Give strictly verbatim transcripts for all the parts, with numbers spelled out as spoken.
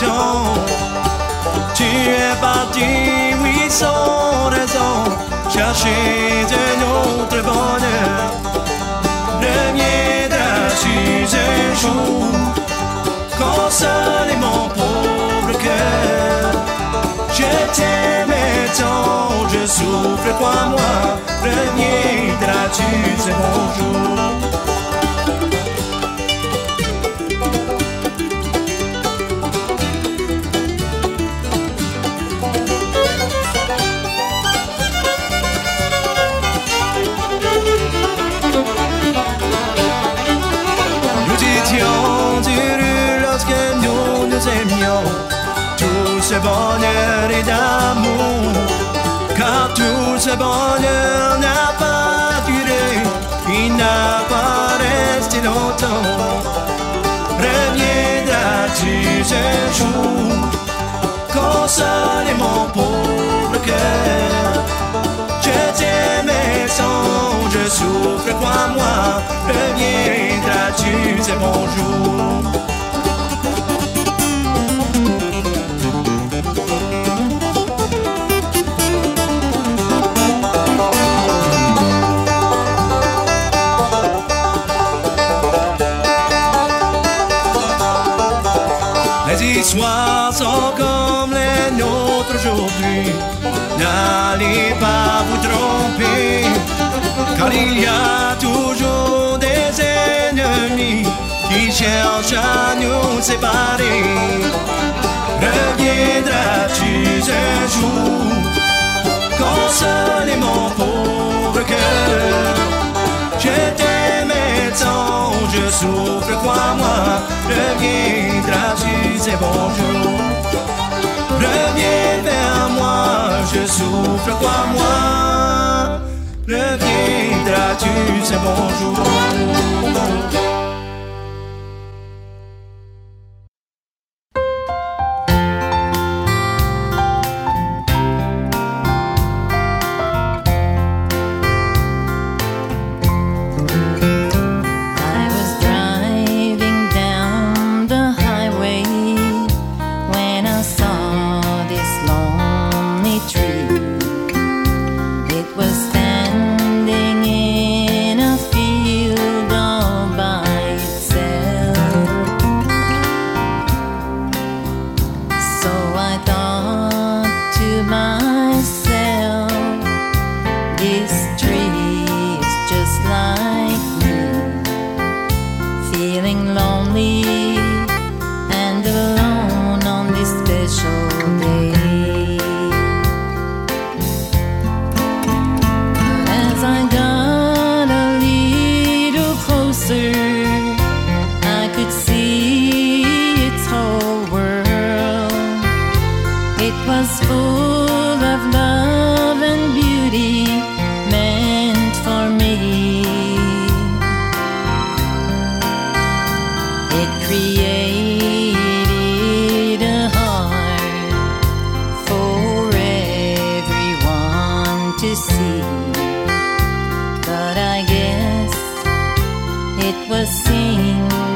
temps. Tu es parti, oui, sans raison, chercher de notre bonheur. Le mien d'un sujet jour, consolez mon pauvre cœur. Je t'aimais tant, je souffre, crois-moi, le mien d'un sujet bonjour. Tout ce bonheur est d'amour, car tout ce bonheur n'a pas duré, il n'a pas resté longtemps. Reviendras-tu un jour, consoler mon pauvre cœur. Je t'aimais sans, je souffre, crois-moi, reviendras-tu un bon jour. Les histoires sont comme les nôtres aujourd'hui, n'allez pas vous tromper, car il y a toujours des ennemis qui cherchent à nous séparer. Reviendras-tu un jour, consoler mon pauvre cœur. Je t'aimais tant, je souffre, crois-moi, reviendras-tu un bon jour. Reviens vers moi, je souffre, crois-moi, reviendras-tu un bon jour.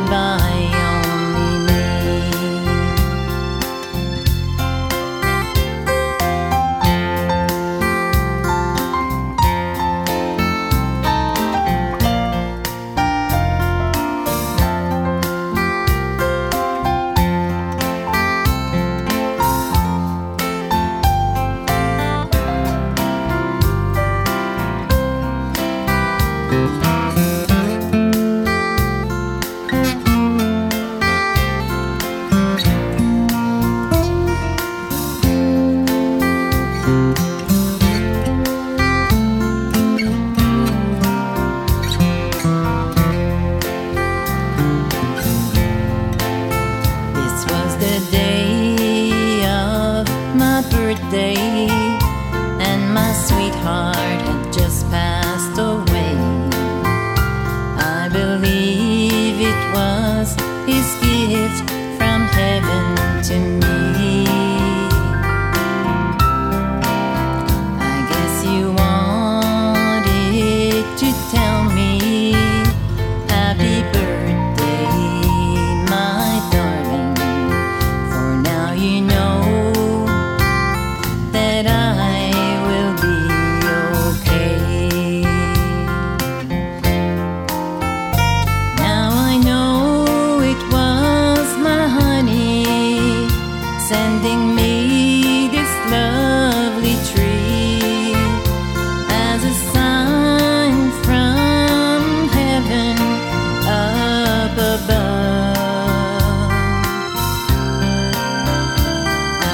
By only me. sending me this lovely tree as a sign from heaven up above.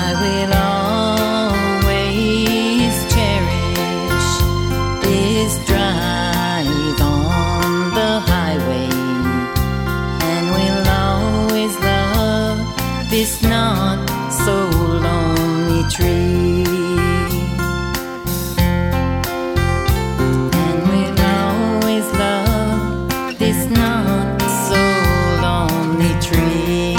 I will always cherish this drive on the highway, and will always love this not so lonely tree, and we'll always love this not so lonely tree.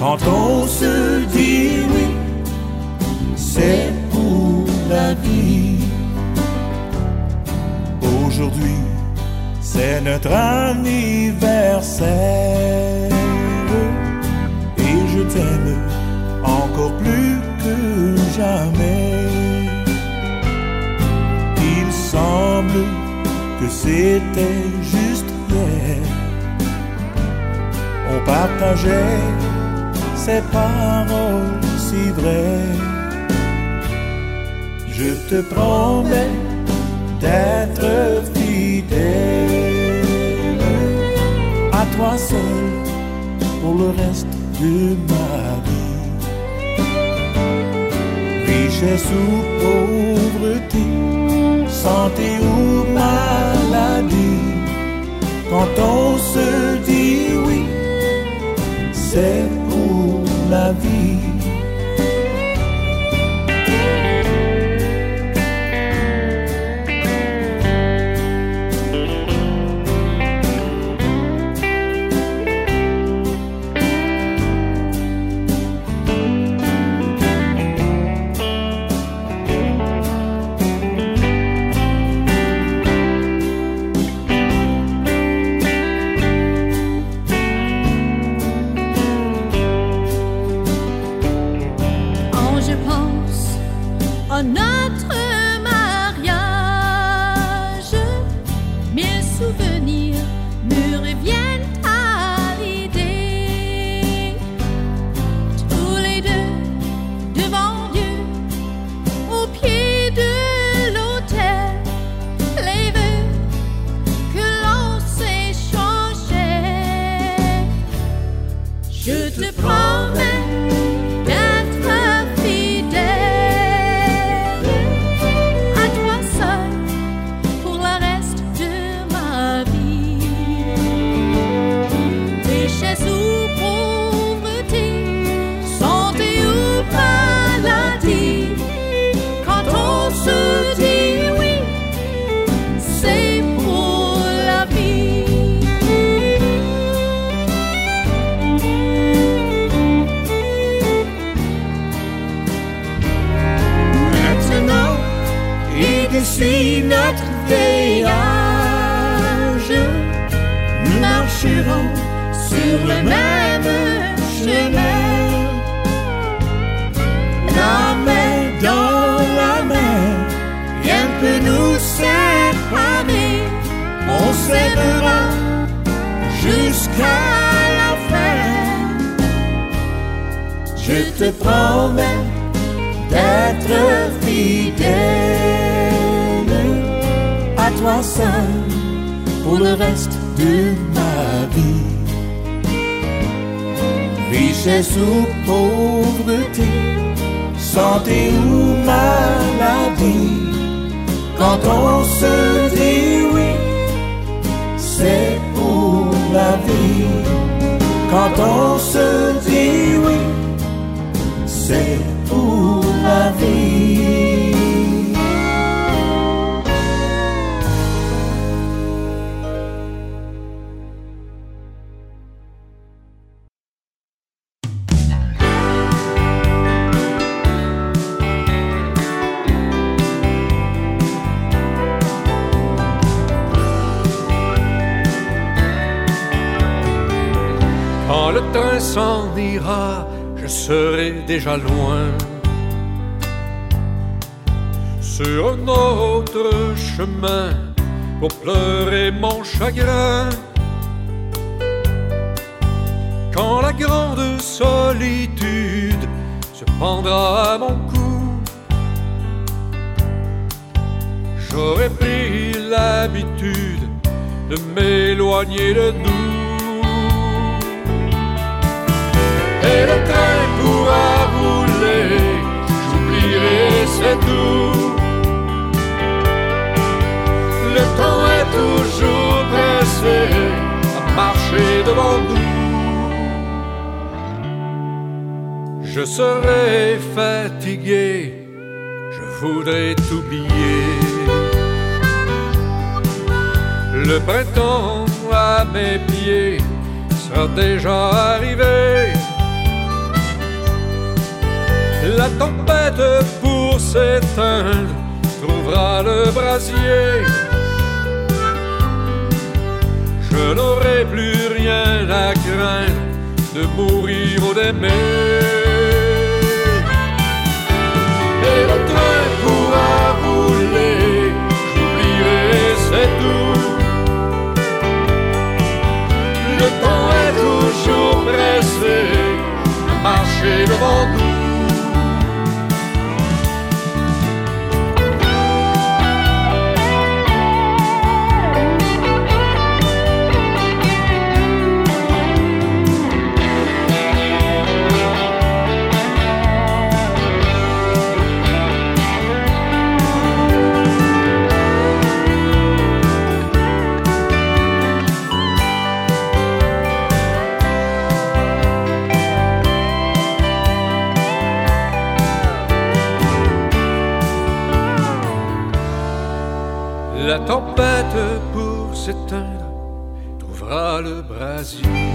Quand on se dit oui, c'est pour la vie. Aujourd'hui, c'est notre anniversaire. Et je t'aime encore plus que jamais. Il semble que c'était juste hier. On partageait ces paroles si vraies. Je te promets d'être fidèle à toi seul pour le reste de ma vie. Richesse ou pauvreté, santé ou maladie, quand on se dit oui, c'est pour la vie. Si notre voyage, nous marcherons sur le même chemin. La main dans la main, rien ne peut nous séparer. On s'aimera jusqu'à la fin. Je te promets d'être fidèle à toi seul pour le reste de ma vie. Richesse ou pauvreté, santé ou maladie, quand on se dit oui, c'est pour la vie. Quand on se dit oui, c'est pour la vie. Quand le temps s'en ira, je serai déjà loin. sur notre chemin pour pleurer mon chagrin. Quand la grande solitude se pendra à mon cou, j'aurais pris l'habitude de m'éloigner de nous. Et le train pourra rouler, j'oublierai, c'est tout. Le temps est toujours pressé à marcher devant nous. Je serai fatigué, je voudrais t'oublier. Le printemps à mes pieds sera déjà arrivé. La tempête pour s'éteindre trouvera le brasier. Je n'aurai plus rien à craindre de mourir ou d'aimer. Et le train pourra rouler, j'oublierai, c'est tout. Le temps est toujours pressé à marcher devant nous. La tempête pour s'éteindre trouvera le brasier.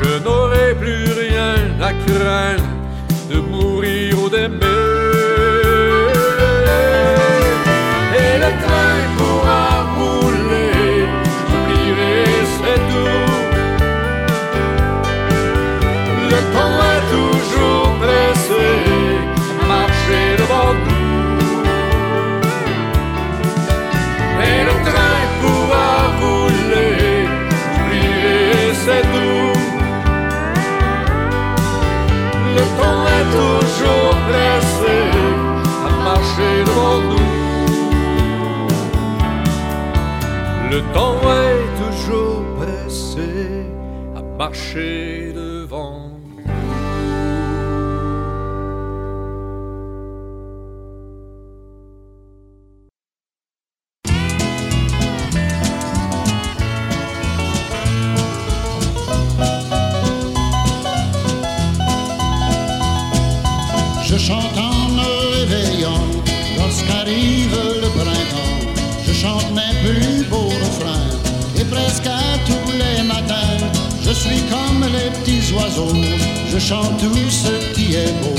Je n'aurai plus rien à craindre de mourir ou d'aimer. Et le train pourra rouler, j'oublierai, c'est tout. Le temps est toujours pressé à marcher devant nous. C'est doux. Le temps est toujours pressé à marcher devant nous. Le temps est toujours pressé à marcher devant nous. Je chante tout ce qui est beau.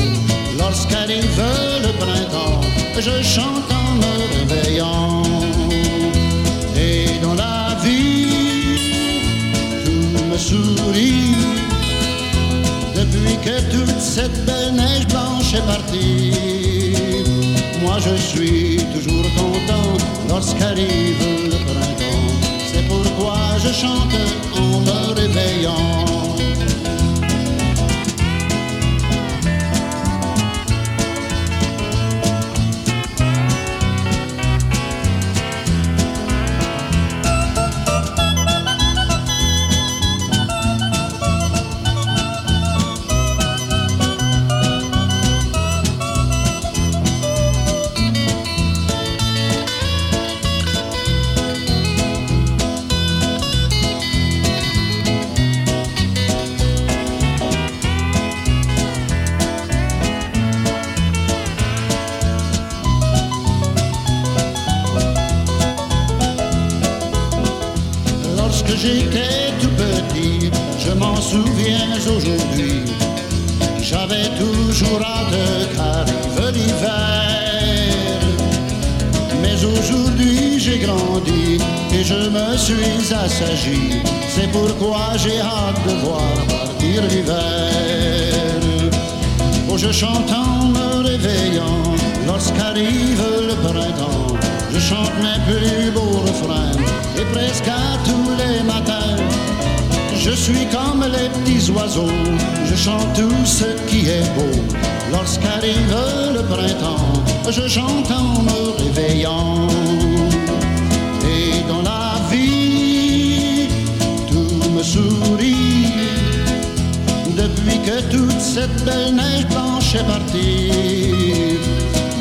Lorsqu'arrive le printemps, je chante en me réveillant. Et dans la vie, tout me sourit. Depuis que toute cette belle neige blanche est partie, moi je suis toujours content lorsqu'arrive le printemps. C'est pourquoi je chante en me réveillant. J'étais tout petit, je m'en souviens aujourd'hui. J'avais toujours hâte qu'arrive l'hiver. Mais aujourd'hui j'ai grandi et je me suis assagi. C'est pourquoi j'ai hâte de voir partir l'hiver. Oh, je chante en me réveillant. arrive le printemps, je chante mes plus beaux refrains, et presque à tous les matins, je suis comme les petits oiseaux, je chante tout ce qui est beau. Lorsqu'arrive le printemps, je chante en me réveillant. Et dans la vie, tout me sourit, depuis que toute cette belle neige blanche est partie.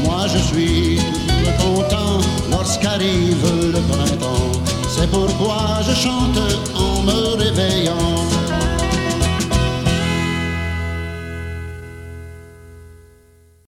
Moi je suis toujours content lorsqu'arrive le printemps, c'est pourquoi je chante en me réveillant.